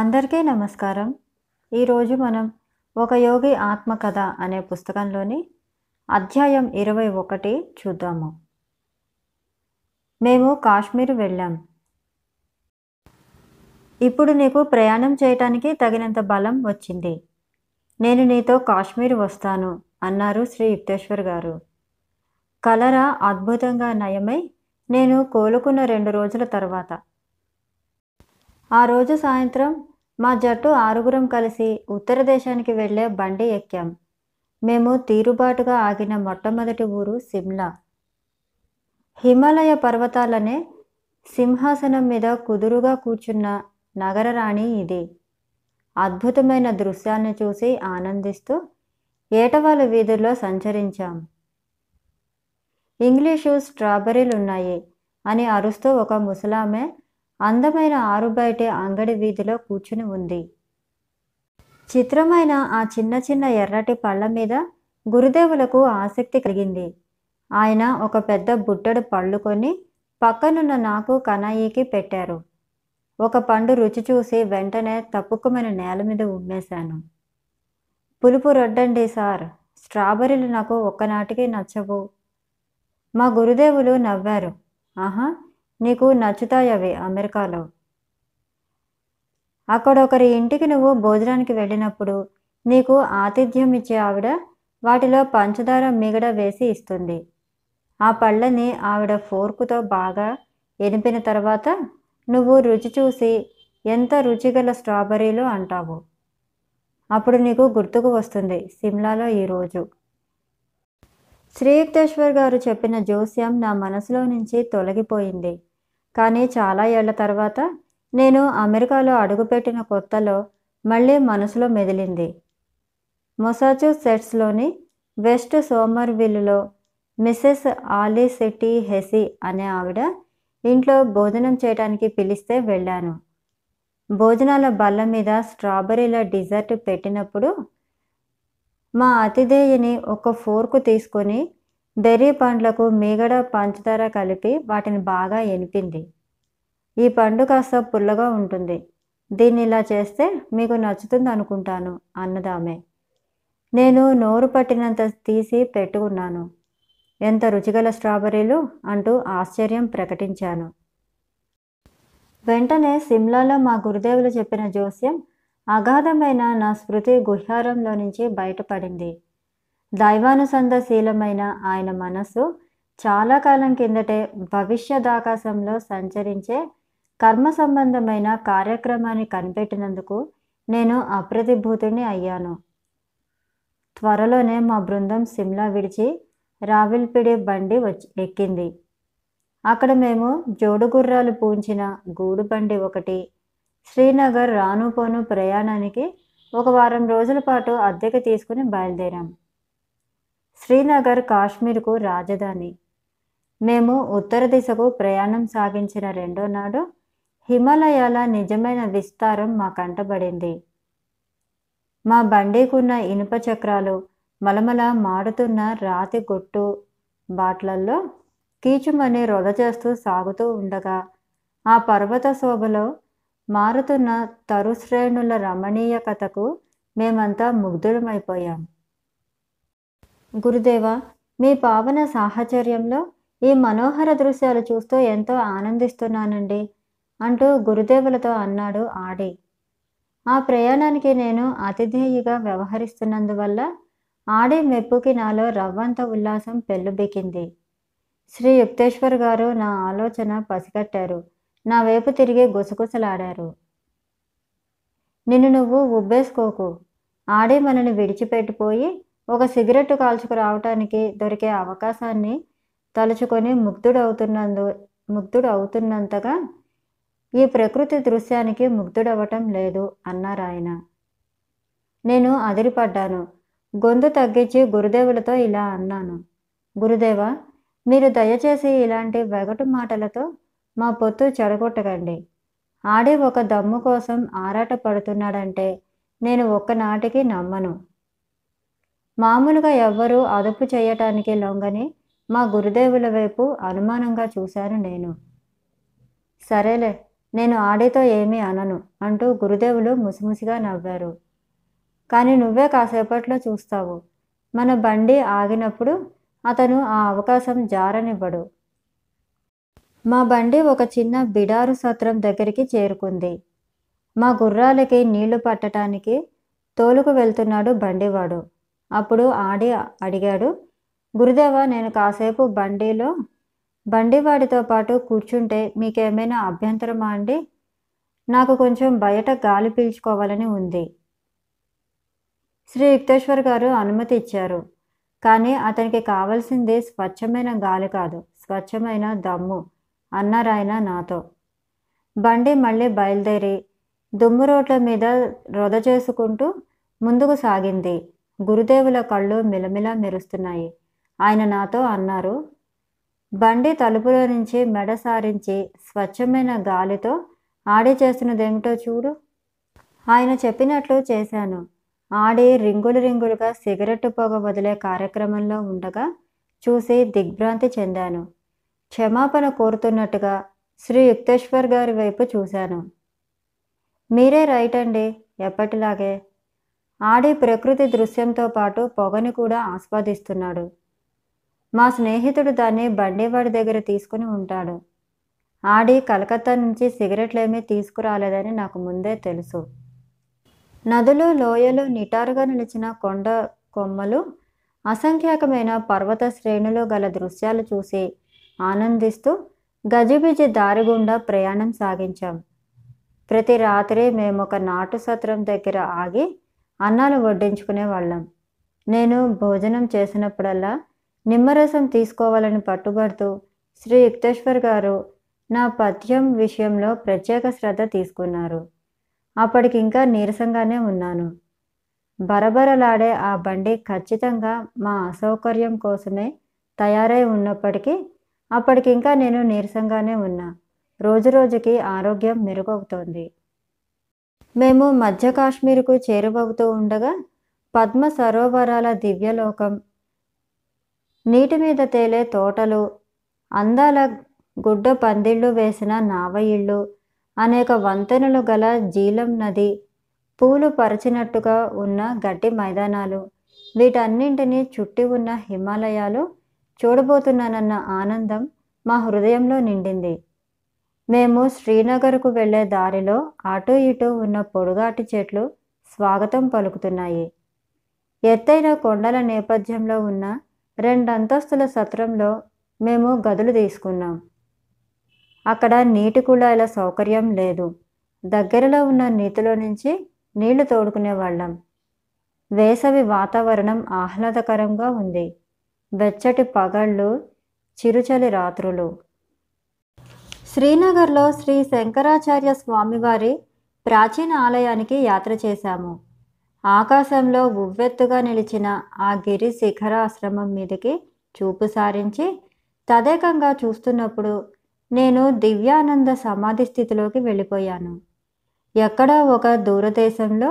అందరికీ నమస్కారం. ఈరోజు మనం ఒక యోగి ఆత్మకథ అనే పుస్తకంలోని అధ్యాయం 21 చూద్దాము. మేము కాశ్మీర్ వెళ్ళాం. ఇప్పుడు నీకు ప్రయాణం చేయటానికి తగినంత బలం వచ్చింది. నేను నీతో కాశ్మీర్ వస్తాను అన్నారు శ్రీ యుక్తేశ్వర్ గారు. కలరా అద్భుతంగా నయమై నేను కోలుకున్న 2 రోజుల తర్వాత ఆ రోజు సాయంత్రం మా జట్టు 6గురం కలిసి ఉత్తర దేశానికి వెళ్ళే బండి ఎక్కాం. మేము తీరుబాటుగా ఆగిన మొట్టమొదటి ఊరు సిమ్లా. హిమాలయ పర్వతాలనే సింహాసనం మీద కుదురుగా కూర్చున్న నగరరాణి ఇది. అద్భుతమైన దృశ్యాన్ని చూసి ఆనందిస్తూ ఏటవాళ్ళ వీధుల్లో సంచరించాం. ఇంగ్లీషు స్ట్రాబెర్రీలున్నాయి అని అరుస్తూ ఒక ముసలామె అందమైన 6 బయట అంగడి వీధిలో కూర్చుని ఉంది. చిత్రమైన ఆ చిన్న చిన్న ఎర్రటి పళ్ళ మీద గురుదేవులకు ఆసక్తి కలిగింది. ఆయన ఒక పెద్ద బుట్టడు పళ్ళు కొని పక్కనున్న నాకు కనాయికి పెట్టారు. ఒక పండు రుచి చూసి వెంటనే తప్పుకుమైన నేల మీద ఉమ్మేశాను. పులుపు రొడ్డండి సార్, స్ట్రాబెర్రీలు నాకు ఒక్కనాటికి నచ్చవు. మా గురుదేవులు నవ్వారు. ఆహా, నీకు నచ్చుతాయవి అమెరికాలో. అక్కడొకరి ఇంటికి నువ్వు భోజనానికి వెళ్ళినప్పుడు నీకు ఆతిథ్యం ఇచ్చే ఆవిడ వాటిలో పంచదార మిగడ వేసి ఇస్తుంది. ఆ పళ్ళని ఆవిడ ఫోర్కుతో బాగా ఎనిపిన తర్వాత నువ్వు రుచి చూసి ఎంత రుచిగల స్ట్రాబెర్రీలు అంటావు. అప్పుడు నీకు గుర్తుకు వస్తుంది సిమ్లాలో ఈరోజు శ్రీ యుక్తేశ్వర్ గారు చెప్పిన జోస్యం నా మనసులో నుంచి తొలగిపోయింది. కానీ చాలా ఏళ్ల తర్వాత నేను అమెరికాలో అడుగుపెట్టిన కొత్తలో మళ్ళీ మనసులో మెదిలింది. మొసాచ్యూసెట్స్లోని వెస్ట్ సోమర్విల్లులో మిస్సెస్ ఆలీ సెట్టి హెసి అనే ఆవిడ ఇంట్లో భోజనం చేయడానికి పిలిస్తే వెళ్ళాను. భోజనాల బల్ల మీద స్ట్రాబెర్రీల డిజర్ట్ పెట్టినప్పుడు మా అతిథేయని ఒక ఫోర్కు తీసుకొని బెర్రీ పండ్లకు మీగడ పంచదార కలిపి వాటిని బాగా ఎనిపింది. ఈ పండు కాస్త పుల్లగా ఉంటుంది, దీన్ని ఇలా చేస్తే మీకు నచ్చుతుంది అనుకుంటాను అన్నదామె. నేను నోరు పట్టినంత తీసి పెట్టుకున్నాను. ఎంత రుచిగల స్ట్రాబెర్రీలు అంటూ ఆశ్చర్యం ప్రకటించాను. వెంటనే సిమ్లాలో మా గురుదేవులు చెప్పిన జోస్యం అగాధమైన నా స్మృతి గుహ్యారంలో నుంచి బయటపడింది. దైవానుసంధశీలమైన ఆయన మనసు చాలా కాలం కిందటే భవిష్యదాకాశంలో సంచరించే కర్మ సంబంధమైన కార్యక్రమాన్ని కనిపెట్టినందుకు నేను అప్రతిభూతుని అయ్యాను. త్వరలోనే మా బృందం సిమ్లా విడిచి రావిల్పిడి బండి ఎక్కింది. అక్కడ మేము జోడుగుర్రాలు పూంచిన గూడు బండి ఒకటి, శ్రీనగర్ రానుపోను ప్రయాణానికి ఒక వారం రోజుల పాటు అద్దెకి తీసుకుని బయలుదేరాం. శ్రీనగర్ కాశ్మీర్కు రాజధాని. మేము ఉత్తర దిశకు ప్రయాణం సాగించిన 2వ నాడు హిమాలయాల నిజమైన విస్తారం మా కంటబడింది. మా బండికున్న ఇనుప చక్రాలు మలమల మాడుతున్న రాతి గొట్టు బాట్లల్లో కీచుమని రొద చేస్తూ సాగుతూ ఉండగా ఆ పర్వత శోభలో మారుతున్న తరుశ్రేణుల రమణీయకతకు మేమంతా ముగ్ధులమైపోయాం. గురుదేవా, మీ పావన సాహచర్యంలో ఈ మనోహర దృశ్యాలు చూస్తూ ఎంతో ఆనందిస్తున్నానండి అంటూ గురుదేవులతో అన్నాడు ఆడి. ఆ ప్రయాణానికి నేను అతిథేయిగా వ్యవహరిస్తున్నందువల్ల ఆడే మెప్పుకి నాలో రవ్వంత ఉల్లాసం పెళ్ళుబెక్కింది. శ్రీ యుక్తేశ్వర్ గారు నా ఆలోచన పసిగట్టారు. నా వైపు తిరిగి గుసగుసలాడారు. నిన్ను నువ్వు ఉబ్బేసుకోకు. ఆడే మనని విడిచిపెట్టిపోయి ఒక సిగరెట్ కాల్చుకురావటానికి దొరికే అవకాశాన్ని తలుచుకొని ముగ్ధుడవుతున్నంతగా ఈ ప్రకృతి దృశ్యానికి ముగ్ధుడవటం లేదు అన్నారాయన. నేను అదిరిపడ్డాను. గొంతు తగ్గించి గురుదేవులతో ఇలా అన్నాను. గురుదేవా, మీరు దయచేసి ఇలాంటి వెగటు మాటలతో మా పొత్తు చెడగొట్టకండి. ఆడే ఒక దమ్ము కోసం ఆరాట పడుతున్నాడంటే నేను ఒక్కనాటికి నమ్మను. మామూలుగా ఎవ్వరూ అదుపు చేయటానికి లొంగని మా గురుదేవుల వైపు అనుమానంగా చూశాను నేను. సరేలే, నేను ఆడితో ఏమీ అనను అంటూ గురుదేవులు ముసిముసిగా నవ్వారు. కానీ నువ్వే కాసేపట్లో చూస్తావు. మన బండి ఆగినప్పుడు అతను ఆ అవకాశం జారనివ్వడు. మా బండి ఒక చిన్న బిడారు సత్రం దగ్గరికి చేరుకుంది. మా గుర్రాలకి నీళ్లు పట్టడానికి తోలుకు వెళ్తున్నాడు బండివాడు. అప్పుడు ఆడి అడిగాడు, గురుదేవా, నేను కాసేపు బండివాడితో పాటు కూర్చుంటే మీకేమైనా అభ్యంతరమా అండి? నాకు కొంచెం బయట గాలి పీల్చుకోవాలని ఉంది. శ్రీ యుక్తేశ్వర్ గారు అనుమతి ఇచ్చారు. కానీ అతనికి కావాల్సింది స్వచ్ఛమైన గాలి కాదు, స్వచ్ఛమైన దమ్ము అన్నారాయన నాతో. బండి మళ్ళీ బయలుదేరి దుమ్ము రోడ్ల మీద రొద చేసుకుంటూ ముందుకు సాగింది. గురుదేవుల కళ్ళు మిలమిలా మెరుస్తున్నాయి. ఆయన నాతో అన్నారు, బండి తలుపులో నుంచి మెడ సారించి స్వచ్ఛమైన గాలితో ఆడి చేస్తున్నదేమిటో చూడు. ఆయన చెప్పినట్లు చేశాను. ఆడి రింగులు రింగులుగా సిగరెట్టు పొగ వదిలే కార్యక్రమంలో ఉండగా చూసి దిగ్భ్రాంతి చెందాను. క్షమాపణ కోరుతున్నట్టుగా శ్రీ యుక్తేశ్వర్ గారి వైపు చూశాను. మీరే రైట్ అండి, ఎప్పటిలాగే. ఆడి ప్రకృతి దృశ్యంతో పాటు పొగని కూడా ఆస్వాదిస్తున్నాడు. మా స్నేహితుడు దాన్ని బండివాడి దగ్గర తీసుకుని ఉంటాడు. ఆడి కలకత్తా నుంచి సిగరెట్లేమీ తీసుకురాలేదని నాకు ముందే తెలుసు. నదులు, లోయలు, నిటారుగా నిలిచిన కొండ కొమ్మలు, అసంఖ్యాకమైన పర్వత శ్రేణులు గల దృశ్యాలు చూసి ఆనందిస్తూ గజిబిజి దారి గుండా ప్రయాణం సాగించాం. ప్రతి రాత్రి మేము ఒక నాటు సత్రం దగ్గర ఆగి అన్నాలు వడ్డించుకునే వాళ్ళం. నేను భోజనం చేసినప్పుడల్లా నిమ్మరసం తీసుకోవాలని పట్టుబడుతూ శ్రీ యుక్తేశ్వర్ గారు నా పథ్యం విషయంలో ప్రత్యేక శ్రద్ధ తీసుకున్నారు. అప్పటికింకా నీరసంగానే ఉన్నాను. బరబరలాడే ఆ బండి ఖచ్చితంగా మా అసౌకర్యం కోసమే తయారై ఉన్నప్పటికీ అప్పటికింకా నేను నీరసంగానే ఉన్నా. రోజురోజుకి ఆరోగ్యం మెరుగవుతోంది. మేము మధ్య కాశ్మీర్కు చేరువవుతూ ఉండగా పద్మసరోవరాల దివ్యలోకం, నీటి మీద తేలే తోటలు, అందాల గుడ్డ పందిళ్ళు వేసిన నావయిళ్ళు, అనేక వంతెనలు గల జీలం నది, పూలు పరిచినట్టుగా ఉన్న గడ్డి మైదానాలు, వీటన్నింటినీ చుట్టి ఉన్న హిమాలయాలు చూడబోతున్నానన్న ఆనందం మా హృదయంలో నిండింది. మేము శ్రీనగర్కు వెళ్లే దారిలో అటు ఇటు ఉన్న పొడుగాటి చెట్లు స్వాగతం పలుకుతున్నాయి. ఎత్తైన కొండల నేపథ్యంలో ఉన్న 2 అంతస్తుల సత్రంలో మేము గదులు తీసుకున్నాం. అక్కడ నీటి కుళాయిల సౌకర్యం లేదు. దగ్గరలో ఉన్న నీటిలో నుంచి నీళ్లు తోడుకునేవాళ్ళం. వేసవి వాతావరణం ఆహ్లాదకరంగా ఉంది. వెచ్చటి పగళ్ళు, చిరుచలి రాత్రులు. శ్రీనగర్లో శ్రీ శంకరాచార్య స్వామివారి ప్రాచీన ఆలయానికి యాత్ర చేశాము. ఆకాశంలో ఉవ్వెత్తుగా నిలిచిన ఆ గిరి శిఖర ఆశ్రమం మీదకి చూపు సారించి తదేకంగా చూస్తున్నప్పుడు నేను దివ్యానంద సమాధి స్థితిలోకి వెళ్ళిపోయాను. ఎక్కడో ఒక దూరదేశంలో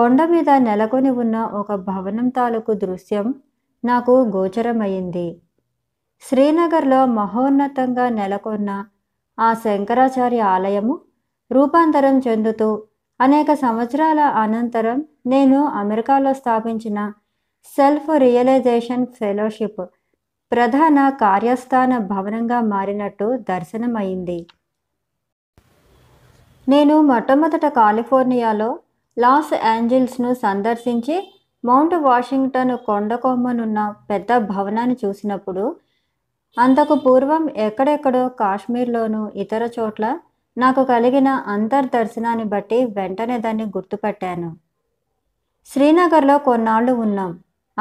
కొండ మీద నెలకొని ఉన్న ఒక భవనం తాలూకు దృశ్యం నాకు గోచరమైంది. శ్రీనగర్లో మహోన్నతంగా నెలకొన్న ఆ శంకరాచార్య ఆలయము రూపాంతరం చెందుతూ అనేక సంవత్సరాల అనంతరం నేను అమెరికాలో స్థాపించిన సెల్ఫ్ రియలైజేషన్ ఫెలోషిప్ ప్రధాన కార్యస్థాన భవనంగా మారినట్టు దర్శనమైంది. నేను మొట్టమొదట కాలిఫోర్నియాలో లాస్ ఏంజల్స్ను సందర్శించి మౌంట్ వాషింగ్టన్ కొండకొమ్మనున్న పెద్ద భవనాన్ని చూసినప్పుడు అంతకు పూర్వం ఎక్కడెక్కడో కాశ్మీర్లోనూ ఇతర చోట్ల నాకు కలిగిన అంతర్దర్శనాన్ని బట్టి వెంటనే దాన్ని గుర్తుపట్టాను. శ్రీనగర్లో కొన్నాళ్ళు ఉన్నాం.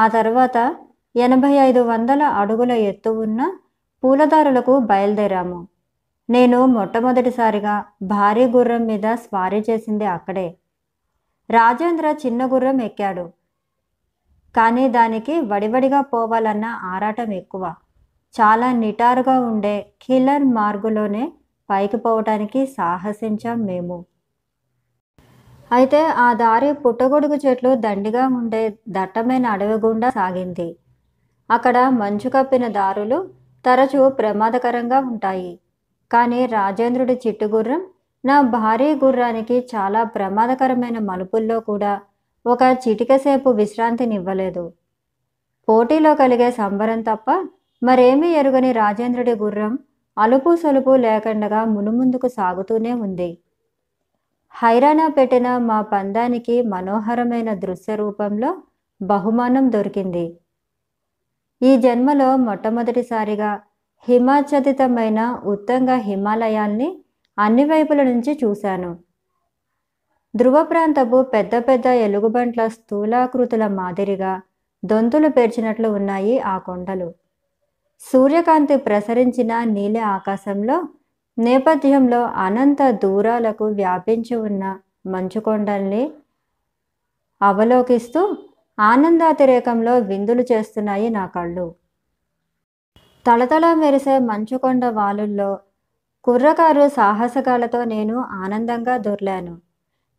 ఆ తర్వాత 85 అడుగుల ఎత్తు ఉన్న పూలదారులకు బయలుదేరాము. నేను మొట్టమొదటిసారిగా భారీ గుర్రం మీద స్వారీ చేసింది అక్కడే. రాజేంద్ర చిన్న గుర్రం ఎక్కాడు. కానీ దానికి వడివడిగా పోవాలన్న ఆరాటం ఎక్కువ. చాలా నిటారుగా ఉండే ఖిల్లర్ మార్గులోనే పైకి పోవటానికి సాహసించాం మేము. అయితే ఆ దారి పుట్టగొడుగు చెట్లు దండిగా ఉండే దట్టమైన అడవి గుండా సాగింది. అక్కడ మంచు కప్పిన దారులు తరచూ ప్రమాదకరంగా ఉంటాయి. కానీ రాజేంద్రుడి చిట్టుగుర్రం నా భారీ గుర్రానికి చాలా ప్రమాదకరమైన మలుపుల్లో కూడా ఒక చిటికసేపు విశ్రాంతినివ్వలేదు. పోటీలో కలిగే సంబరం తప్ప మరేమీ ఎరుగని రాజేంద్రుడి గుర్రం అలుపు సొలుపు లేకుండగా మునుముందుకు సాగుతూనే ఉంది. హైరానా పెట్టిన మా పందానికి మనోహరమైన దృశ్య రూపంలో బహుమానం దొరికింది. ఈ జన్మలో మొట్టమొదటిసారిగా హిమాచ్ఛాదితమైన ఉత్తంగా హిమాలయాల్ని అన్ని వైపుల నుంచి చూశాను. ధృవ ప్రాంతపు పెద్ద పెద్ద ఎలుగుబంట్ల స్థూలాకృతుల మాదిరిగా దొంతులు పేర్చినట్లు ఉన్నాయి ఆ కొండలు. సూర్యకాంతి ప్రసరించిన నీలి ఆకాశంలో నేపథ్యంలో అనంత దూరాలకు వ్యాపించి ఉన్న మంచుకొండల్ని అవలోకిస్తూ ఆనందాతిరేకంలో విందులు చేస్తున్నాయి నా కళ్ళు. తలతల మెరిసే మంచుకొండ వాలుల్లో కుర్రకారు సాహసగాలతో నేను ఆనందంగా దొర్లాను.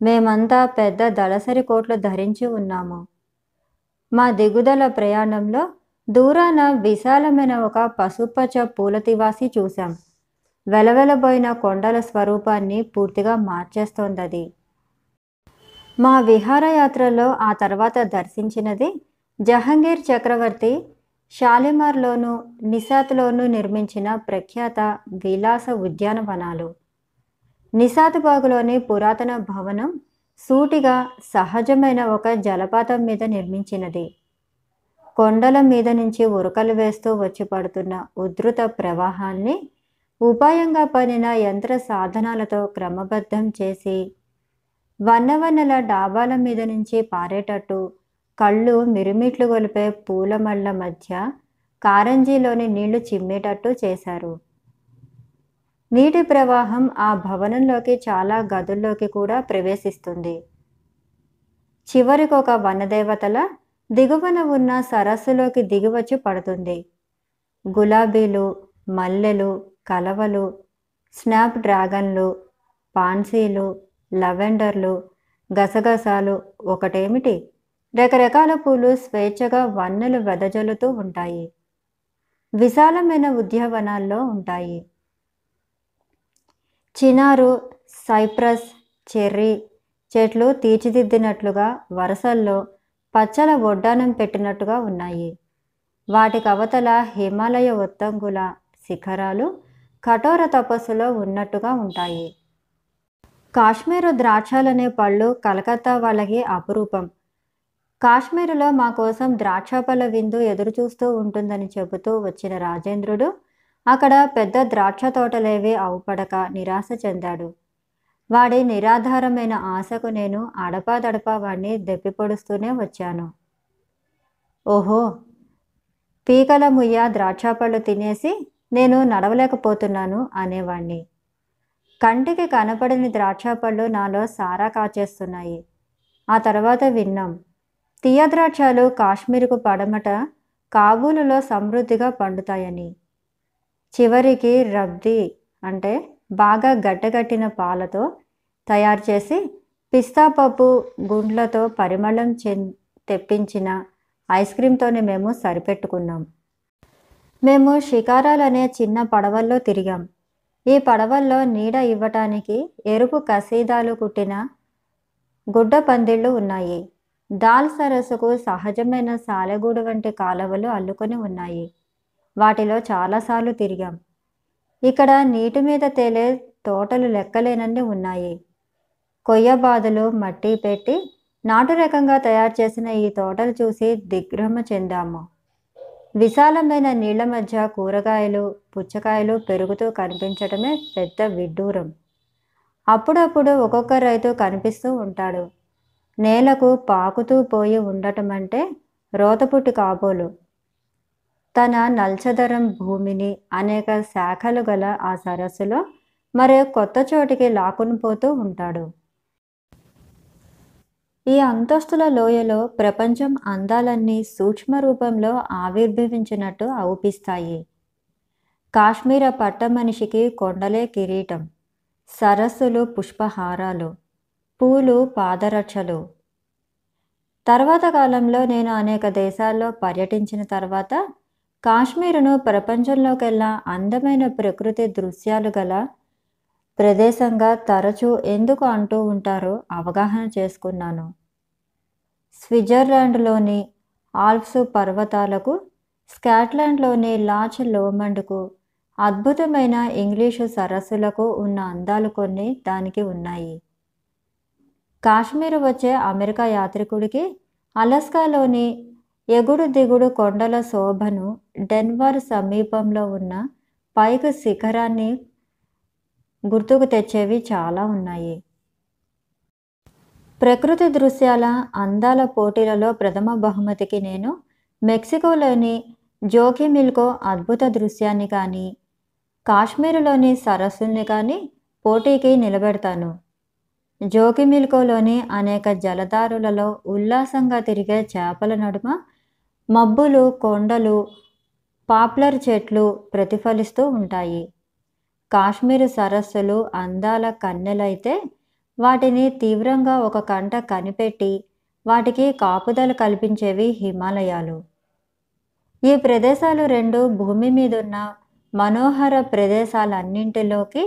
మేమంతా పెద్ద దళసరి కోట్లు ధరించి ఉన్నాము. మా దిగుదల ప్రయాణంలో దూరాన విశాలమైన ఒక పసుపచ్చ పూలతివాసి చూశాం. వెలవెలబోయిన కొండల స్వరూపాన్ని పూర్తిగా మార్చేస్తోందది. మా విహారయాత్రలో ఆ తర్వాత దర్శించినది జహంగీర్ చక్రవర్తి షాలిమార్లోను నిసాత్లోను నిర్మించిన ప్రఖ్యాత విలాస ఉద్యానవనాలు. నిసాత్ బాగులోని పురాతన భవనం సూటిగా సహజమైన ఒక జలపాతం మీద నిర్మించినది. కొండల మీద నుంచి ఉరకలు వేస్తూ వచ్చి పడుతున్న ఉధృత ప్రవాహాన్ని ఉపాయంగా పనిన యంత్ర సాధనాలతో క్రమబద్ధం చేసి వన్నవన్నెల డాబాల మీద నుంచి పారేటట్టు కళ్ళు మిరుమిట్లు గొలిపే పూలమళ్ళ మధ్య కారంజీలోని నీళ్లు చిమ్మేటట్టు చేశారు. నీటి ప్రవాహం ఆ భవనంలోకి చాలా గదుల్లోకి కూడా ప్రవేశిస్తుంది. చివరికొక వనదేవతల దిగువన ఉన్న సరస్సులోకి దిగివచ్చి పడుతుంది. గులాబీలు, మల్లెలు, కలవలు, స్నాప్ డ్రాగన్లు, పాన్సీలు, లవెండర్లు, గసగసాలు, ఒకటేమిటి రకరకాల పూలు స్వేచ్ఛగా వన్నెలు వెదజల్లుతూ ఉంటాయి. విశాలమైన ఉద్యానవనాల్లో ఉంటాయి. చినారు, సైప్రస్, చెర్రీ చెట్లు తీర్చిదిద్దినట్లుగా వరసల్లో పచ్చల ఒడ్డానం పెట్టినట్టుగా ఉన్నాయి. వాటికి అవతల హిమాలయ ఉత్తంగుల శిఖరాలు కఠోర తపస్సులో ఉన్నట్టుగా ఉంటాయి. కాశ్మీరు ద్రాక్షలనే పళ్ళు కలకత్తా వాళ్ళకి అపురూపం. కాశ్మీరులో మా కోసం ద్రాక్షపళ్ళ విందు ఎదురుచూస్తూ ఉంటుందని చెబుతూ వచ్చిన రాజేంద్రుడు అక్కడ పెద్ద ద్రాక్ష తోటలేవి అవుపడక నిరాశ చెందాడు. వాడి నిరాధారమైన ఆశకు నేను అడపాదడపా వాడిని దెప్పిపొడుస్తూనే వచ్చాను. ఓహో, పీకల ముయ్య ద్రాక్షపళ్ళు తినేసి నేను నడవలేకపోతున్నాను అనేవాణ్ణి. కంటికి కనపడని ద్రాక్షపళ్ళు నాలో సారా కాచేస్తున్నాయి. ఆ తర్వాత విన్నాం, తీయద్రాక్షాలు కాశ్మీర్కు పడమట కాబూలులో సమృద్ధిగా పండుతాయని. చివరికి రబ్ది అంటే బాగా గడ్డగట్టిన పాలతో తయారు చేసి పిస్తాపప్పు గుండ్లతో పరిమళం తెప్పించిన ఐస్ క్రీమ్తోనే మేము సరిపెట్టుకున్నాం. మేము షికారాలనే చిన్న పడవల్లో తిరిగాం. ఈ పడవల్లో నీడ ఇవ్వటానికి ఎరుపు కసీదాలు కుట్టిన గుడ్డ పందిళ్ళు ఉన్నాయి. దాల్ సరస్సుకు సహజమైన సాలెగూడు వంటి కాలువలు అల్లుకొని ఉన్నాయి. వాటిలో చాలాసార్లు తిరిగాం. ఇక్కడ నీటి మీద తేలే తోటలు లెక్కలేనన్ని ఉన్నాయి. కొయ్యబాదులు మట్టి పెట్టి నాటు రకంగా తయారు చేసిన ఈ తోటలు చూసి దిగ్భ్రమ చెందాము. విశాలమైన నీళ్ల మధ్య కూరగాయలు, పుచ్చకాయలు పెరుగుతూ కనిపించటమే పెద్ద విడ్డూరం. అప్పుడప్పుడు ఒక్కొక్క రైతు కనిపిస్తూ ఉంటాడు. నేలకు పాకుతూ పోయి ఉండటం అంటే రోతపుట్టి కాబోలు. తన నల్చదరం భూమిని అనేక శాఖలు గల ఆ సరస్సులో మరే కొత్త చోటికి లాక్కుని పోతూ ఉంటాడు. ఈ అంతస్తుల లోయలో ప్రపంచం అందాలన్నీ సూక్ష్మ రూపంలో ఆవిర్భవించినట్టు అవుపిస్తాయి. కాశ్మీర పట్ట మనిషికి కొండలే కిరీటం, సరస్సులు పుష్పహారాలు, పూలు పాదరక్షలు. తర్వాత కాలంలో నేను అనేక దేశాల్లో పర్యటించిన తర్వాత కాశ్మీరును ప్రపంచంలోకెల్లా అందమైన ప్రకృతి దృశ్యాలు గల ప్రదేశంగా తరచూ ఎందుకు అంటూ ఉంటారో అవగాహన చేసుకున్నాను. స్విట్జర్లాండ్లోని ఆల్ప్సు పర్వతాలకు, స్కాట్లాండ్లోని లాచ్ లోమండ్కు, అద్భుతమైన ఇంగ్లీషు సరస్సులకు ఉన్న అందాలు కొన్ని దానికి ఉన్నాయి. కాశ్మీర్ వచ్చే అమెరికా యాత్రికుడికి అలస్కాలోని ఎగుడు దిగుడు కొండల శోభను, డెన్వర్ సమీపంలో ఉన్న పైక్ శిఖరాన్ని గుర్తుకు తెచ్చేవి చాలా ఉన్నాయి. ప్రకృతి దృశ్యాల అందాల పోటీలలో ప్రథమ బహుమతికి నేను మెక్సికోలోని జోఖిమిల్కో అద్భుత దృశ్యాన్ని కానీ, కాశ్మీరులోని సరస్సుల్ని కానీ పోటీకి నిలబెడతాను. జోఖిమిల్కోలోని అనేక జలదారులలో ఉల్లాసంగా తిరిగే చేపల నడుమ మబ్బులు, కొండలు, పాప్లర్ చెట్లు ప్రతిఫలిస్తూ ఉంటాయి. కాశ్మీరు సరస్సులు అందాల కన్నెలైతే వాటిని తీవ్రంగా ఒక కంట కనిపెట్టి వాటికి కాపుదల కల్పించేవి హిమాలయాలు. ఈ ప్రదేశాలు రెండు భూమి మీదున్న మనోహర ప్రదేశాలన్నింటిలోకి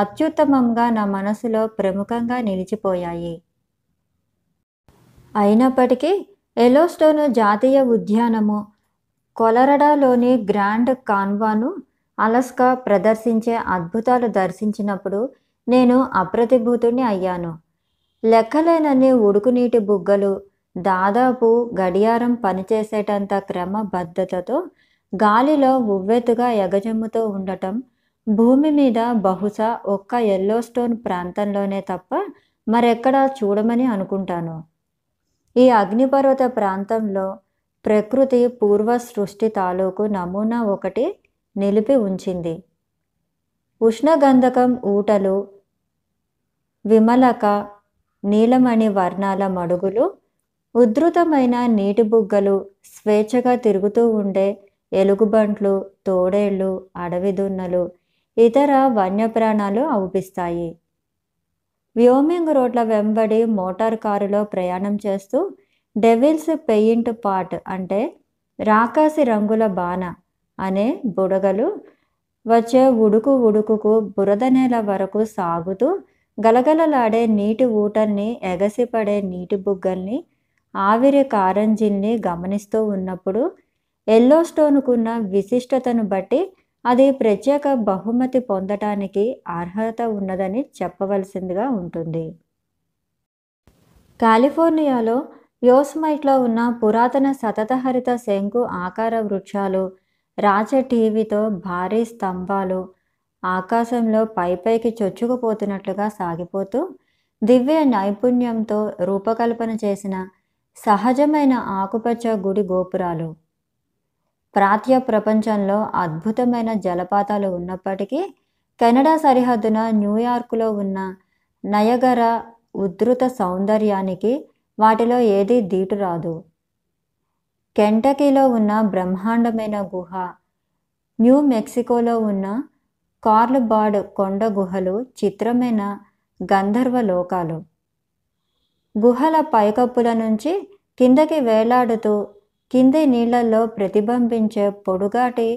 అత్యుత్తమంగా నా మనసులో ప్రముఖంగా నిలిచిపోయాయి. అయినప్పటికీ ఎలోస్టోను జాతీయ ఉద్యానము, కొలరడాలోని గ్రాండ్ కాన్వాను, అలస్కా ప్రదర్శించే అద్భుతాలు దర్శించినప్పుడు నేను అప్రతిభూతుణ్ణి అయ్యాను. లెక్కలేనన్ని ఉడుకునీటి బుగ్గలు, దాదాపు గడియారం పనిచేసేటంత క్రమబద్ధతతో గాలిలో ఉవ్వెత్తుగా ఎగజమ్ముతూ ఉండటం భూమి మీద బహుశా ఒక్క ఎల్లోస్టోన్ ప్రాంతంలోనే తప్ప మరెక్కడా చూడమని అనుకుంటాను. ఈ అగ్నిపర్వత ప్రాంతంలో ప్రకృతి పూర్వ సృష్టి తాలూకు నమూనా ఒకటి నిలిపి ఉంచింది. ఉష్ణగంధకం ఊటలు, విమలక నీలమణి వర్ణాల మడుగులు, ఉద్ధృతమైన నీటి బుగ్గలు, స్వేచ్ఛగా తిరుగుతూ ఉండే ఎలుగుబంట్లు, తోడేళ్ళు, అడవి దున్నలు, ఇతర వన్యప్రాణాలు అవుపిస్తాయి. వ్యోమింగ్ రోడ్ల వెంబడి మోటార్ కారులో ప్రయాణం చేస్తూ డెవిల్స్ పెయింట్ పాట్ అంటే రాకాసి రంగుల బాణ అనే బుడగలు వచ్చే ఉడుకుకు బురద నేల వరకు సాగుతూ గలగలలాడే నీటి ఊటల్ని, ఎగసిపడే నీటి బుగ్గల్ని, ఆవిరి కారంజిల్ని గమనిస్తూ ఉన్నప్పుడు ఎల్లోస్టోన్కున్న విశిష్టతను బట్టి అది ప్రత్యేక బహుమతి పొందటానికి అర్హత ఉన్నదని చెప్పవలసిందిగా ఉంటుంది. కాలిఫోర్నియాలో యోస్మైట్లో ఉన్న పురాతన సతతహరిత శంకు ఆకార వృక్షాలు, రాచ టీవీతో భారీ స్తంభాలు ఆకాశంలో పైపైకి చొచ్చుకుపోతున్నట్లుగా సాగిపోతూ దివ్య నైపుణ్యంతో రూపకల్పన చేసిన సహజమైన ఆకుపచ్చ గుడి గోపురాలు, ప్రాచ్య ప్రపంచంలో అద్భుతమైన జలపాతాలు ఉన్నప్పటికీ కెనడా సరిహద్దున న్యూయార్కులో ఉన్న నయగరా ఉద్ధృత సౌందర్యానికి వాటిలో ఏదీ దీటురాదు. కెంటకీలో ఉన్న బ్రహ్మాండమైన గుహ, న్యూ మెక్సికోలో ఉన్న కార్ల్బాడ్ కొండ గుహలు చిత్రమైన గంధర్వ లోకాలు. గుహల పైకప్పుల నుంచి కిందకి వేలాడుతూ కింది నీళ్లలో ప్రతిబింబించే పొడుగాటి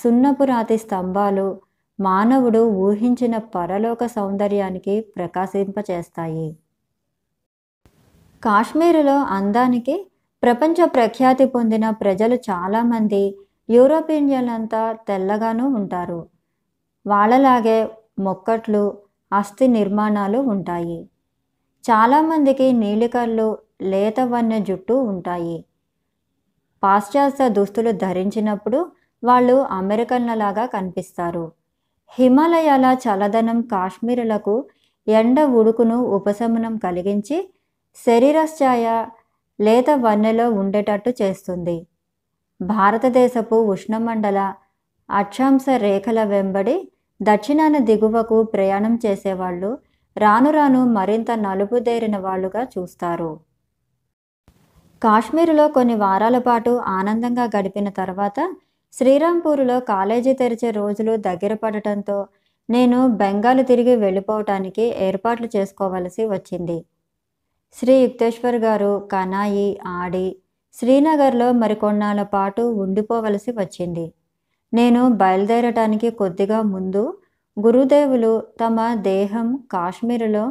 సున్నపురాతి స్తంభాలు మానవుడు ఊహించిన పరలోక సౌందర్యానికి ప్రకాశింపచేస్తాయి. కాశ్మీరులో అందానికి ప్రపంచ ప్రఖ్యాతి పొందిన ప్రజలు చాలామంది యూరోపియన్లంతా తెల్లగానూ ఉంటారు. వాళ్ళలాగే మొక్కట్లు, అస్థి నిర్మాణాలు ఉంటాయి. చాలామందికి నీలికళ్ళు, లేత వన్య జుట్టు ఉంటాయి. పాశ్చాత్య దుస్తులు ధరించినప్పుడు వాళ్ళు అమెరికన్లలాగా కనిపిస్తారు. హిమాలయాల చలదనం కాశ్మీరులకు ఎండ ఉడుకును ఉపశమనం కలిగించి శరీరఛాయ లేత వన్నెలో ఉండేటట్టు చేస్తుంది. భారతదేశపు ఉష్ణమండల అక్షాంశ రేఖల వెంబడి దక్షిణాన దిగువకు ప్రయాణం చేసేవాళ్ళు రాను రాను మరింత నలుపుదేరిన వాళ్ళుగా చూస్తారు. కాశ్మీరులో కొన్ని వారాల పాటు ఆనందంగా గడిపిన తర్వాత శ్రీరాంపూర్లో కాలేజీ తెరిచే రోజులు దగ్గర పడటంతో నేను బెంగాల్ తిరిగి వెళ్ళిపోవటానికి ఏర్పాట్లు చేసుకోవలసి వచ్చింది. శ్రీ యుక్తేశ్వర్ గారు కనాయి ఆడి శ్రీనగర్లో మరికొన్నాళ్ళ పాటు ఉండిపోవలసి వచ్చింది. నేను బయలుదేరటానికి కొద్దిగా ముందు గురుదేవులు తమ దేహం కాశ్మీరులో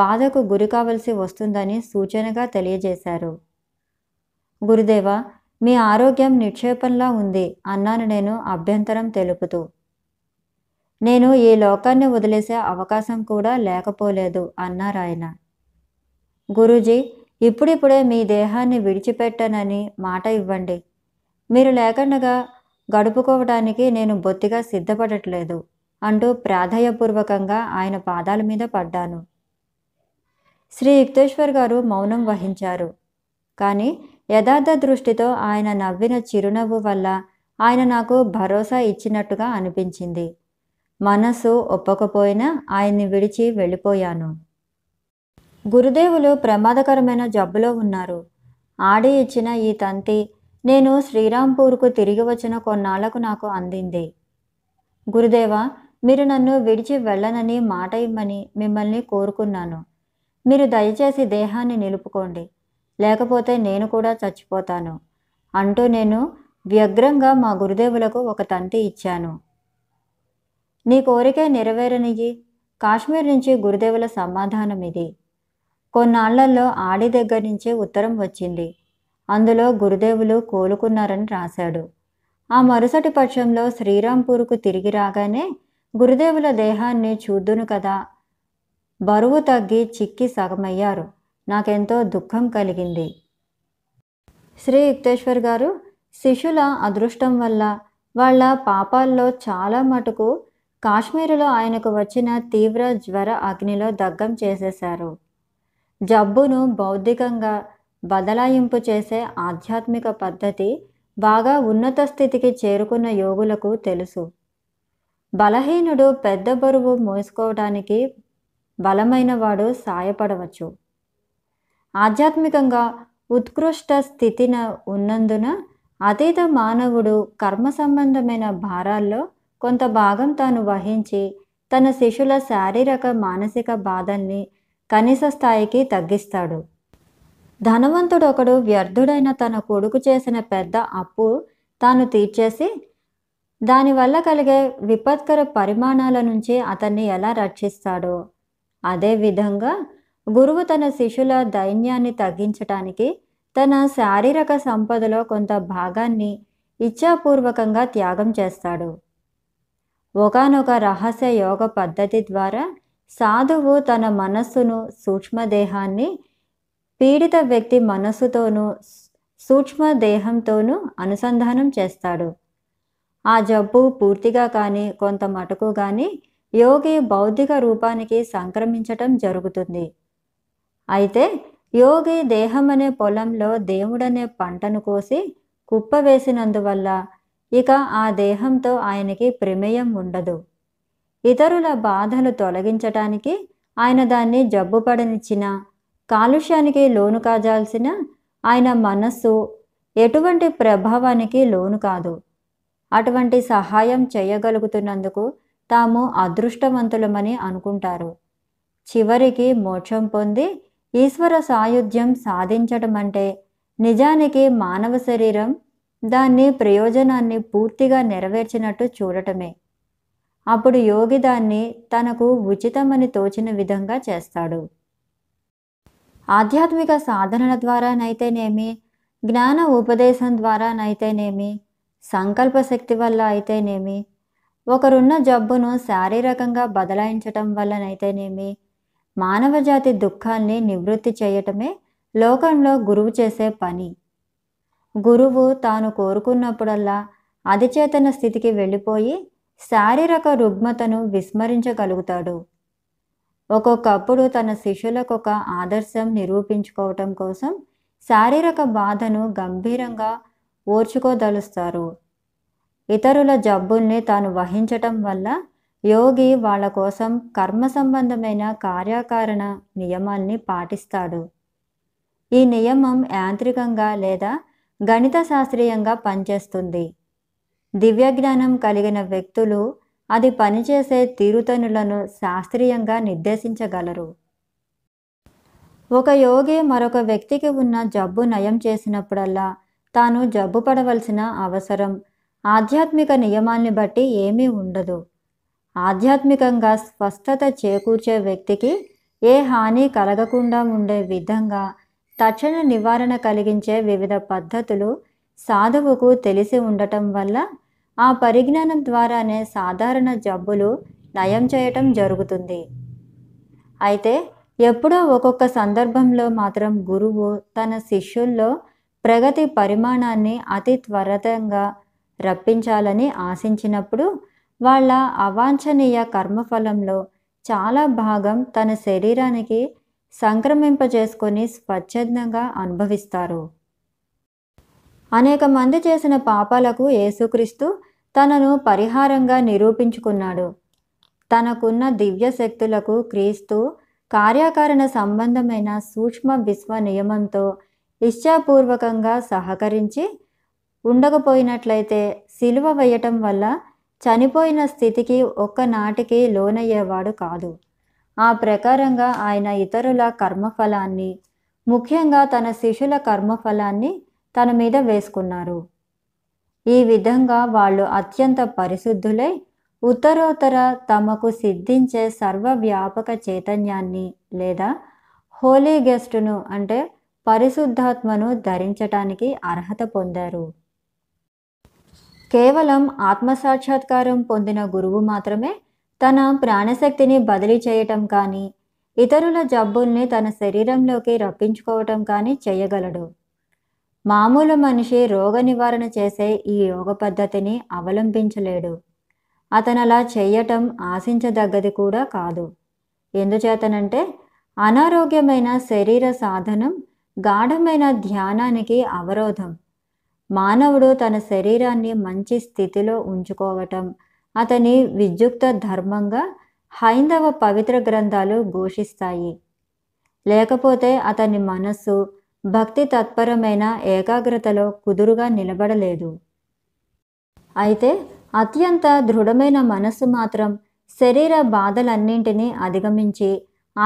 బాధకు గురి కావలసి వస్తుందని సూచనగా తెలియజేశారు. గురుదేవ, మీ ఆరోగ్యం నిక్షేపంలా ఉంది అన్నాను నేను అభ్యంతరం తెలుపుతూ. నేను ఈ లోకాన్ని వదిలేసే అవకాశం కూడా లేకపోలేదు అన్నారాయన. గురూజీ, ఇప్పుడిప్పుడే మీ దేహాన్ని విడిచిపెట్టనని మాట ఇవ్వండి. మీరు లేకుండా గడుపుకోవడానికి నేను బొత్తిగా సిద్ధపడట్లేదు అంటూ ప్రాధాయపూర్వకంగా ఆయన పాదాల మీద పడ్డాను. శ్రీ యుక్తేశ్వర్ గారు మౌనం వహించారు. కానీ యథార్థ దృష్టితో ఆయన నవ్విన చిరునవ్వు వల్ల ఆయన నాకు భరోసా ఇచ్చినట్టుగా అనిపించింది. మనసు ఒప్పకపోయినా ఆయన్ని విడిచి వెళ్ళిపోయాను. గురుదేవులు ప్రమాదకరమైన జబ్బులో ఉన్నారు. ఆడి ఇచ్చిన ఈ తంతి నేను శ్రీరాంపూర్కు తిరిగి వచ్చిన కొన్నాళ్లకు నాకు అందింది. గురుదేవ, మీరు నన్ను విడిచి వెళ్ళనని మాట ఇమ్మని మిమ్మల్ని కోరుకున్నాను. మీరు దయచేసి దేహాన్ని నిలుపుకోండి, లేకపోతే నేను కూడా చచ్చిపోతాను అంటూ నేను వ్యగ్రంగా మా గురుదేవులకు ఒక తంతి ఇచ్చాను. నీ కోరికే నెరవేరనియ్యి, కాశ్మీర్ నుంచి గురుదేవుల సమాధానం ఇది. కొన్నాళ్లలో ఆడి దగ్గర నుంచే ఉత్తరం వచ్చింది. అందులో గురుదేవులు కోలుకున్నారని రాశాడు. ఆ మరుసటి పక్షంలో శ్రీరాంపూర్కు తిరిగి రాగానే గురుదేవుల దేహాన్ని చూద్దును కదా. బరువు తగ్గి చిక్కి సగమయ్యారు. నాకెంతో దుఃఖం కలిగింది. శ్రీ యుక్తేశ్వర్ గారు శిష్యుల అదృష్టం వల్ల వాళ్ళ పాపాల్లో చాలా మటుకు కాశ్మీరులో ఆయనకు వచ్చిన తీవ్ర జ్వర అగ్నిలో దగ్ధం చేసేశారు. జబ్బును బౌద్ధికంగా బదలాయింపు చేసే ఆధ్యాత్మిక పద్ధతి బాగా ఉన్నత స్థితికి చేరుకున్న యోగులకు తెలుసు. బలహీనుడు పెద్ద బరువు మోసుకోవడానికి బలమైన వాడు సాయపడవచ్చు. ఆధ్యాత్మికంగా ఉత్కృష్ట స్థితిన ఉన్నందున అతీత మానవుడు కర్మ సంబంధమైన భారాల్లో కొంత భాగం తాను వహించి తన శిష్యుల శారీరక మానసిక బాధల్ని కనీస స్థాయికి తగ్గిస్తాడు. ధనవంతుడు ఒకడు వ్యర్థుడైన తన కొడుకు చేసిన పెద్ద అప్పు తాను తీర్చేసి దానివల్ల కలిగే విపత్కర పరిమాణాల నుంచి అతన్ని ఎలా రక్షిస్తాడో, అదేవిధంగా గురువు తన శిష్యుల దైన్యాన్ని తగ్గించటానికి తన శారీరక సంపదలో కొంత భాగాన్ని ఇచ్ఛాపూర్వకంగా త్యాగం చేస్తాడు. ఒకానొక రహస్య యోగ పద్ధతి ద్వారా సాధువు తన మనస్సును, సూక్ష్మదేహాన్ని పీడిత వ్యక్తి మనస్సుతోనూ సూక్ష్మదేహంతోనూ అనుసంధానం చేస్తాడు. ఆ జబ్బు పూర్తిగా కానీ కొంత మటుకు కానీ యోగి బౌద్ధిక రూపానికి సంక్రమించటం జరుగుతుంది. అయితే యోగి దేహమనే పొలంలో దేవుడనే పంటను కోసి కుప్పవేసినందువల్ల ఇక ఆ దేహంతో ఆయనకి ప్రమేయం ఉండదు. ఇతరుల బాధలు తొలగించటానికి ఆయన దాన్ని జబ్బు పడనిచ్చిన, కాలుష్యానికి లోను కాజాల్సిన ఆయన మనస్సు ఎటువంటి ప్రభావానికి లోను కాదు. అటువంటి సహాయం చేయగలుగుతున్నందుకు తాము అదృష్టవంతులమని అనుకుంటారు. చివరికి మోక్షం పొంది ఈశ్వర సాయుధ్యం సాధించడం అంటే నిజానికి మానవ శరీరం దాన్ని ప్రయోజనాన్ని పూర్తిగా నెరవేర్చినట్టు చూడటమే. అప్పుడు యోగి దాన్ని తనకు ఉచితమని తోచిన విధంగా చేస్తాడు. ఆధ్యాత్మిక సాధనల ద్వారానైతేనేమి, జ్ఞాన ఉపదేశం ద్వారానైతేనేమి, సంకల్ప శక్తి వల్ల అయితేనేమి, ఒకరున్న జబ్బును శారీరకంగా బదలాయించటం వల్లనైతేనేమి మానవజాతి దుఃఖాన్ని నివృత్తి చేయటమే లోకంలో గురువు చేసే పని. గురువు తాను కోరుకున్నప్పుడల్లా అధిచేతన స్థితికి వెళ్ళిపోయి శారీరక రుగ్మతను విస్మరించగలుగుతాడు. ఒక్కొక్కప్పుడు తన శిష్యులకొక ఆదర్శం నిరూపించుకోవటం కోసం శారీరక బాధను గంభీరంగా ఓర్చుకోదలుస్తారు. ఇతరుల జబ్బుల్ని తాను వహించటం వల్ల యోగి వాళ్ళ కోసం కర్మ సంబంధమైన కార్యకారణ నియమాల్ని పాటిస్తాడు. ఈ నియమం యాంత్రికంగా లేదా గణిత శాస్త్రీయంగా పనిచేస్తుంది. దివ్యజ్ఞానం కలిగిన వ్యక్తులు అది పనిచేసే తీరుతనులను శాస్త్రీయంగా నిర్దేశించగలరు. ఒక యోగి మరొక వ్యక్తికి ఉన్న జబ్బు నయం చేసినప్పుడల్లా తాను జబ్బు పడవలసిన అవసరం ఆధ్యాత్మిక నియమాల్ని బట్టి ఏమీ ఉండదు. ఆధ్యాత్మికంగా స్పష్టత చేకూర్చే వ్యక్తికి ఏ హాని కలగకుండా ఉండే విధంగా తక్షణ నివారణ కలిగించే వివిధ పద్ధతులు సాధువుకు తెలిసి ఉండటం వల్ల ఆ పరిజ్ఞానం ద్వారానే సాధారణ జబ్బులు నయం చేయటం జరుగుతుంది. అయితే ఎప్పుడో ఒక్కొక్క సందర్భంలో మాత్రం గురువు తన శిష్యుల్లో ప్రగతి పరిమాణాన్ని అతి త్వరతంగా రప్పించాలని ఆశించినప్పుడు వాళ్ళ అవాంఛనీయ కర్మఫలంలో చాలా భాగం తన శరీరానికి సంక్రమింపజేసుకొని స్వచ్ఛందంగా అనుభవిస్తారు. అనేక మంది చేసిన పాపాలకు యేసుక్రీస్తు తనను పరిహారంగా నిరూపించుకున్నాడు. తనకున్న దివ్య శక్తులకు క్రీస్తు కార్యాకారణ సంబంధమైన సూక్ష్మ విశ్వ నియమంతో ఇచ్ఛాపూర్వకంగా సహకరించి ఉండకపోయినట్లయితే సిలువ వేయటం వల్ల చనిపోయిన స్థితికి ఒక్కనాటికి లోనయ్యేవాడు కాదు. ఆ ప్రకారంగా ఆయన ఇతరుల కర్మఫలాన్ని, ముఖ్యంగా తన శిష్యుల కర్మఫలాన్ని తన మీద వేసుకున్నారు. ఈ విధంగా వాళ్ళు అత్యంత పరిశుద్ధులై ఉత్తరోత్తర తమకు సిద్ధించే సర్వవ్యాపక చైతన్యాన్ని లేదా హోలీ గెస్టును అంటే పరిశుద్ధాత్మను ధరించటానికి అర్హత పొందారు. కేవలం ఆత్మసాక్షాత్కారం పొందిన గురువు మాత్రమే తన ప్రాణశక్తిని బదిలీ చేయటం కానీ, ఇతరుల జబ్బుల్ని తన శరీరంలోకి రప్పించుకోవటం కానీ చేయగలడు. మామూలు మనిషి రోగ నివారణ చేసే ఈ యోగ పద్ధతిని అవలంబించలేడు. అతనలా చేయటం ఆశించదగ్గది కూడా కాదు. ఎందుచేతనంటే అనారోగ్యమైన శరీర సాధనం గాఢమైన ధ్యానానికి అవరోధం. మానవుడు తన శరీరాన్ని మంచి స్థితిలో ఉంచుకోవటం అతని విద్యుక్త ధర్మంగా హైందవ పవిత్ర గ్రంథాలు ఘోషిస్తాయి. లేకపోతే అతని మనస్సు భక్తి తత్పరమైన ఏకాగ్రతలో కుదురుగా నిలబడలేదు. అయితే అత్యంత దృఢమైన మనస్సు మాత్రం శరీర బాధలన్నింటినీ అధిగమించి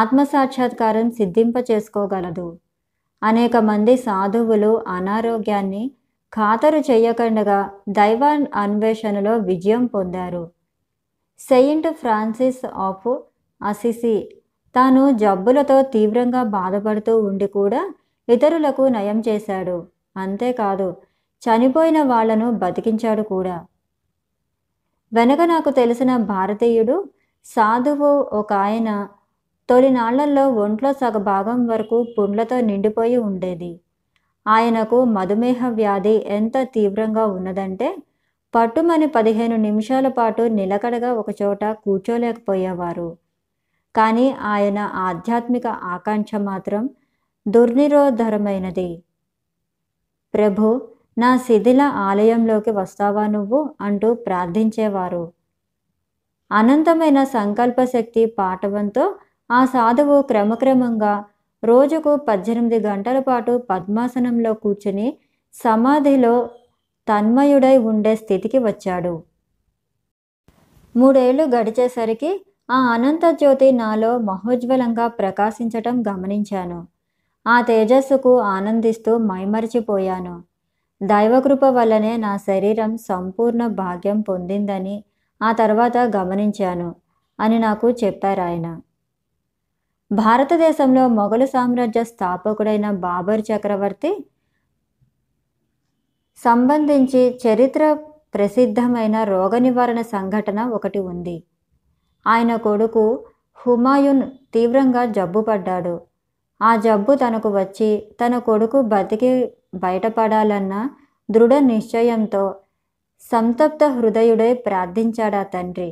ఆత్మసాక్షాత్కారం సిద్ధింపచేసుకోగలదు. అనేక మంది సాధువులు అనారోగ్యాన్ని ఖాతరు చేయకుండా దైవాన్ అన్వేషణలో విజయం పొందారు. సెయింట్ ఫ్రాన్సిస్ ఆఫ్ అసిసి తాను జబ్బులతో తీవ్రంగా బాధపడుతూ ఉండి కూడా ఇతరులకు నయం చేశాడు. అంతేకాదు, చనిపోయిన వాళ్లను బతికించాడు కూడా. వెనక నాకు తెలిసిన భారతీయుడు సాధువు ఒక ఆయన తొలినాళ్లలో ఒంట్లో సగభాగం వరకు పుండ్లతో నిండిపోయి ఉండేది. ఆయనకు మధుమేహ వ్యాధి ఎంత తీవ్రంగా ఉన్నదంటే పట్టుమని 15 నిమిషాల పాటు నిలకడగా ఒకచోట కూర్చోలేకపోయేవారు. కానీ ఆయన ఆధ్యాత్మిక ఆకాంక్ష మాత్రం దుర్నిరోధరమైనది. ప్రభు, నా శిథిల ఆలయంలోకి వస్తావా నువ్వు అంటూ ప్రార్థించేవారు. అనంతమైన సంకల్పశక్తి పాటవంతో ఆ సాధువు క్రమక్రమంగా రోజుకు 18 గంటల పాటు పద్మాసనంలో కూర్చుని సమాధిలో తన్మయుడై ఉండే స్థితికి వచ్చాడు. 3 ఏళ్లు గడిచేసరికి ఆ అనంత జ్యోతి నాలో మహోజ్వలంగా ప్రకాశించటం గమనించాను. ఆ తేజస్సుకు ఆనందిస్తూ మైమరిచిపోయాను. దైవకృప వల్లనే నా శరీరం సంపూర్ణ భాగ్యం పొందిందని ఆ తర్వాత గమనించాను అని నాకు చెప్పారాయన. భారతదేశంలో మొఘలు సామ్రాజ్య స్థాపకుడైన బాబర్ చక్రవర్తి సంబంధించి చరిత్ర ప్రసిద్ధమైన రోగ నివారణ సంఘటన ఒకటి ఉంది. ఆయన కొడుకు హుమాయున్ తీవ్రంగా జబ్బుపడ్డాడు. ఆ జబ్బు తనకు వచ్చి తన కొడుకు బతికి బయటపడాలన్న దృఢ నిశ్చయంతో సంతప్త హృదయుడై ప్రార్థించాడా తండ్రి.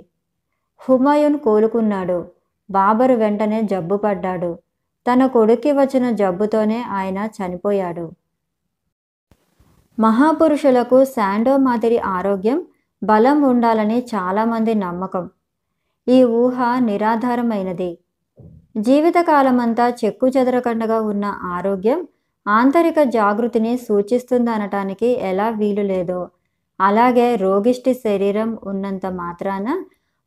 హుమాయున్ కోలుకున్నాడు. బాబరు వెంటనే జబ్బుపడ్డాడు. తన కొడుక్కి వచ్చిన జబ్బుతోనే ఆయన చనిపోయాడు. మహాపురుషులకు శాండో మాదిరి ఆరోగ్యం, బలం ఉండాలని చాలామంది నమ్మకం. ఈ ఊహ నిరాధారమైనది. జీవితకాలమంతా చెక్కు చెదరకండగా ఉన్న ఆరోగ్యం ఆంతరిక జాగృతిని సూచిస్తుందనటానికి ఎలా వీలు లేదో, అలాగే రోగిష్టి శరీరం ఉన్నంత మాత్రాన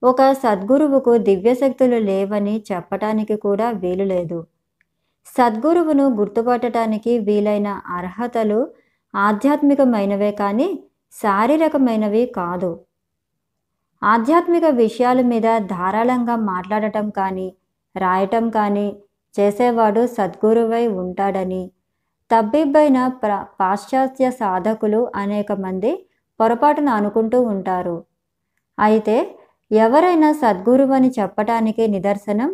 ఒక సద్గురువుకు దివ్యశక్తులు లేవని చెప్పటానికి కూడా వీలులేదు. సద్గురువును గుర్తుపట్టడానికి వీలైన అర్హతలు ఆధ్యాత్మికమైనవే కానీ శారీరకమైనవి కాదు. ఆధ్యాత్మిక విషయాల మీద ధారాళంగా మాట్లాడటం కానీ రాయటం కానీ చేసేవాడు సద్గురువై ఉంటాడని తబ్బిబ్బైన పాశ్చాత్య సాధకులు అనేక మంది పొరపాటును అనుకుంటూ ఉంటారు. అయితే ఎవరైనా సద్గురువని చెప్పటానికి నిదర్శనం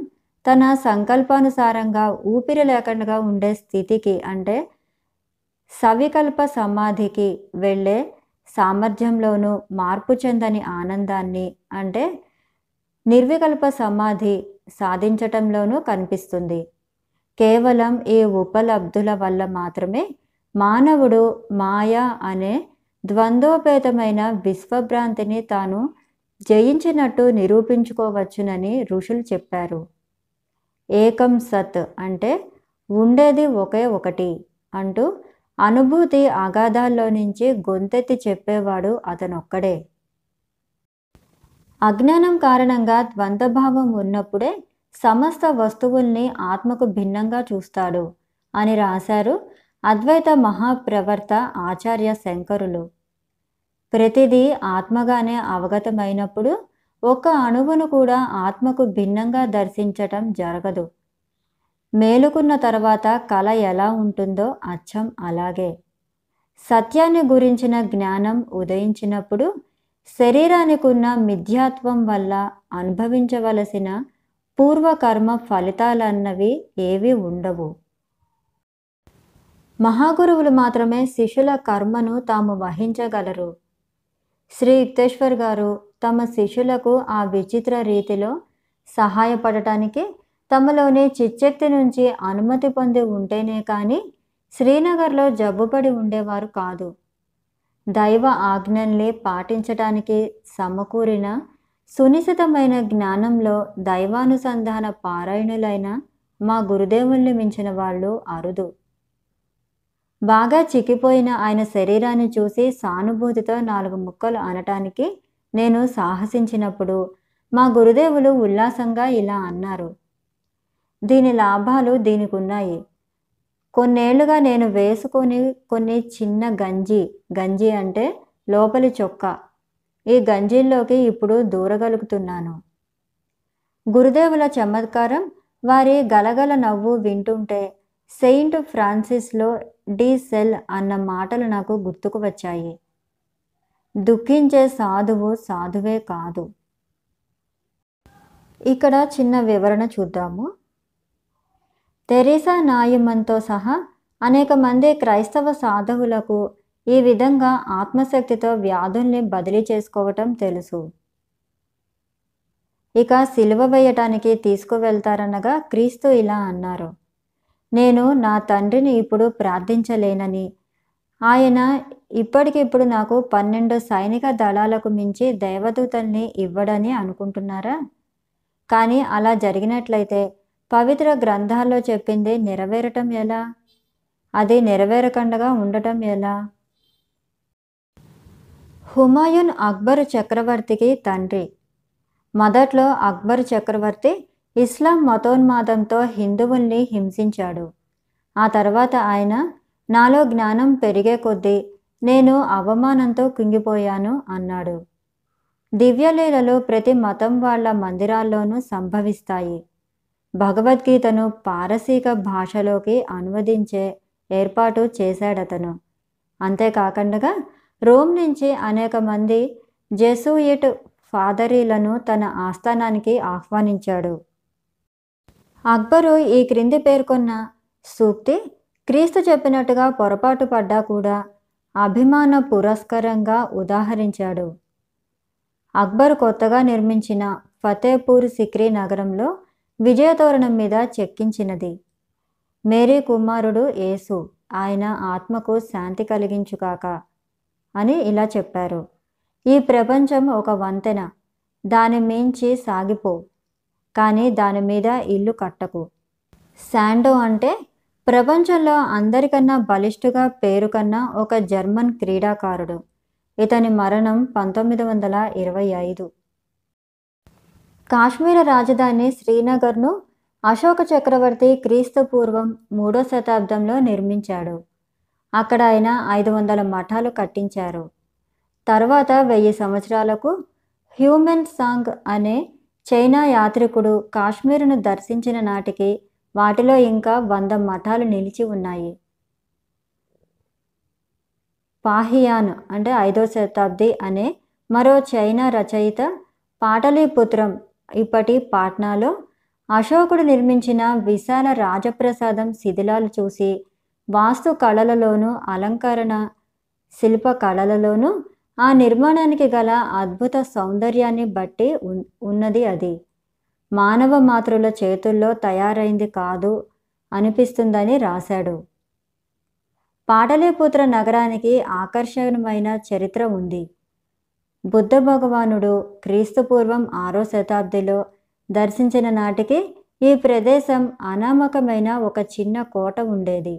తన సంకల్పానుసారంగా ఊపిరి లేకుండా ఉండే స్థితికి అంటే సవికల్ప సమాధికి వెళ్ళే సామర్థ్యంలోనూ మార్పు చెందని ఆనందాన్ని అంటే నిర్వికల్ప సమాధి సాధించటంలోనూ కనిపిస్తుంది. కేవలం ఈ ఉపలబ్ధుల వల్ల మాత్రమే మానవుడు మాయా అనే ద్వంద్వోపేతమైన విశ్వభ్రాంతిని తాను జయించినట్టు నిరూపించుకోవచ్చునని ఋషులు చెప్పారు. ఏకం సత్ అంటే ఉండేది ఒకే ఒకటి అంటూ అనుభూతి అగాధాల్లో నుంచి గొంతెత్తి చెప్పేవాడు అతనొక్కడే. అజ్ఞానం కారణంగా ద్వంద్వభావం ఉన్నప్పుడే సమస్త వస్తువుల్ని ఆత్మకు భిన్నంగా చూస్తాడు అని రాశారు అద్వైత మహాప్రవర్త ఆచార్య శంకరులు. ప్రతిదీ ఆత్మగానే అవగతమైనప్పుడు ఒక అణువును కూడా ఆత్మకు భిన్నంగా దర్శించటం జరగదు. మేలుకున్న తర్వాత కళ ఎలా ఉంటుందో అచ్చం అలాగే. సత్యాన్ని గురించిన జ్ఞానం ఉదయించినప్పుడు శరీరానికి ఉన్న మిథ్యాత్వం వల్ల అనుభవించవలసిన పూర్వకర్మ ఫలితాలన్నవి ఏవి ఉండవు. మహాగురువులు మాత్రమే శిష్యుల కర్మను తాము వహించగలరు. శ్రీ యుక్తేశ్వర్ గారు తమ శిష్యులకు ఆ విచిత్ర రీతిలో సహాయపడటానికి తమలోని చిచ్చక్తి నుంచి అనుమతి పొంది ఉంటేనే కానీ శ్రీనగర్లో జబ్బుపడి ఉండేవారు కాదు. దైవ ఆజ్ఞల్ని పాటించటానికి సమకూరిన సునిశితమైన జ్ఞానంలో దైవానుసంధాన పారాయణులైన మా గురుదేవుల్ని మించిన వాళ్ళు అరుదు. బాగా చిక్కిపోయిన ఆయన శరీరాన్ని చూసి సానుభూతితో నాలుగు ముక్కలు అనటానికి నేను సాహసించినప్పుడు మా గురుదేవులు ఉల్లాసంగా ఇలా అన్నారు: దీని లాభాలు దీనికున్నాయి. కొన్నేళ్లుగా నేను వేసుకొని కొన్ని చిన్న గంజి అంటే లోపలి చొక్కా, ఈ గంజీల్లోకి ఇప్పుడు దూరగలుగుతున్నాను. గురుదేవుల చమత్కారం, వారి గలగల నవ్వు వింటుంటే సెయింట్ ఫ్రాన్సిస్లో డి సెల్ అన్న మాటలు నాకు గుర్తుకు వచ్చాయి. దుఃఖించే సాధువు సాధువే కాదు. ఇక్కడ చిన్న వివరణ చూద్దాము. తెరీసా నాయమంతో సహా అనేక మంది క్రైస్తవ సాధువులకు ఈ విధంగా ఆత్మశక్తితో వ్యాధుల్ని బదిలీ చేసుకోవటం తెలుసు. ఇక సిలువ వేయటానికి తీసుకువెళ్తారనగా క్రీస్తు ఇలా అన్నారు: నేను నా తండ్రిని ఇప్పుడు ప్రార్థించలేనని, ఆయన ఇప్పటికిప్పుడు నాకు 12 సైనిక దళాలకు మించి దేవదూతల్ని ఇవ్వడని అనుకుంటున్నారా? కానీ అలా జరిగినట్లయితే పవిత్ర గ్రంథాల్లో చెప్పింది నెరవేరటం ఎలా? అది నెరవేరకుండా ఉండటం ఎలా? హుమాయున్ అక్బర్ చక్రవర్తికి తండ్రి. మొదట్లో అక్బర్ చక్రవర్తి ఇస్లాం మతోన్మాదంతో హిందువుల్ని హింసించాడు. ఆ తర్వాత ఆయన నాలో జ్ఞానం పెరిగే కొద్దీ నేను అవమానంతో కుంగిపోయాను అన్నాడు. దివ్యలీలలు ప్రతి మతం వాళ్ళ మందిరాల్లోనూ సంభవిస్తాయి. భగవద్గీతను పారసీక భాషలోకి అనువదించే ఏర్పాటు చేశాడతను. అంతేకాకుండా రోమ్ నుంచి అనేక మంది జెసూయిట్ ఫాదరీలను తన ఆస్థానానికి ఆహ్వానించాడు. అక్బరు ఈ క్రింది పేర్కొన్న సూక్తి క్రీస్తు చెప్పినట్టుగా పొరపాటు పడ్డా కూడా అభిమాన పురస్కరంగా ఉదాహరించాడు. అక్బర్ కొత్తగా నిర్మించిన ఫతేపూర్ సిక్రీ నగరంలో విజయతోరణం మీద చెక్కించినది. మేరీ కుమారుడు యేసు, ఆయన ఆత్మకు శాంతి కలిగించుగాక అని ఇలా చెప్పారు. ఈ ప్రపంచం ఒక వంతెన, దాని మించి సాగిపో, కానీ దాని మీద ఇల్లు కట్టకు. శాండో అంటే ప్రపంచంలో అందరికన్నా బలిష్ఠుగా పేరుకన్న ఒక జర్మన్ క్రీడాకారుడు. ఇతని మరణం 1925. కాశ్మీర రాజధాని శ్రీనగర్ను అశోక చక్రవర్తి క్రీస్తుపూర్వం 3వ శతాబ్దంలో నిర్మించాడు. అక్కడ ఆయన 500 మఠాలు కట్టించారు. తర్వాత 1000 సంవత్సరాలకు హ్యూమెన్ సాంగ్ అనే చైనా యాత్రికుడు కాశ్మీరును దర్శించిన నాటికి వాటిలో ఇంకా 100 మఠాలు నిలిచి ఉన్నాయి. ఫా-హెన్ అంటే 5వ శతాబ్ది అనే మరో చైనా రచయిత పాటలీపుత్రం ఇప్పటి పాట్నాలో అశోకుడు నిర్మించిన విశాల రాజప్రసాదం శిథిలాలు చూసి వాస్తు కళలలోనూ అలంకరణ శిల్ప కళలలోనూ ఆ నిర్మాణానికి గల అద్భుత సౌందర్యాన్ని బట్టి ఉన్నది. అది మానవ మాతృల చేతుల్లో తయారైంది కాదు అనిపిస్తుందని రాశాడు. పాటలీపుత్ర నగరానికి ఆకర్షణమైన చరిత్ర ఉంది. బుద్ధ భగవానుడు క్రీస్తుపూర్వం 6వ శతాబ్దిలో దర్శించిన నాటికి ఈ ప్రదేశం అనామకమైన ఒక చిన్న కోట ఉండేది.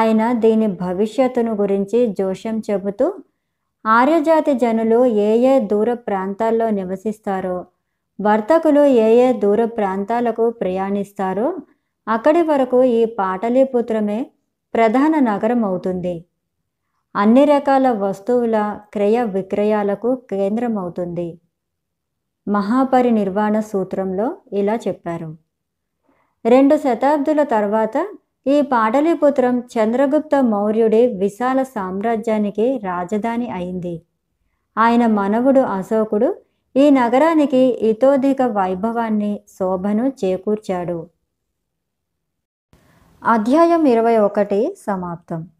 ఆయన దీని భవిష్యత్తును గురించి జోషం చెబుతూ ఆర్యజాతి జనులు ఏ ఏ దూర ప్రాంతాల్లో నివసిస్తారో, వర్తకులు ఏ ఏ దూర ప్రాంతాలకు ప్రయాణిస్తారో అక్కడి వరకు ఈ పాటలీపుత్రమే ప్రధాన నగరం అవుతుంది. అన్ని రకాల వస్తువుల క్రయ విక్రయాలకు కేంద్రం అవుతుంది. మహాపరినిర్వాణ సూత్రంలో ఇలా చెప్పారు: 2 శతాబ్దుల తర్వాత ఈ పాటలీపుత్రం చంద్రగుప్త మౌర్యుడి విశాల సామ్రాజ్యానికి రాజధాని అయింది. ఆయన మనవుడు అశోకుడు ఈ నగరానికి ఇతోధిక వైభవాన్ని, శోభను చేకూర్చాడు. అధ్యాయం 21 సమాప్తం.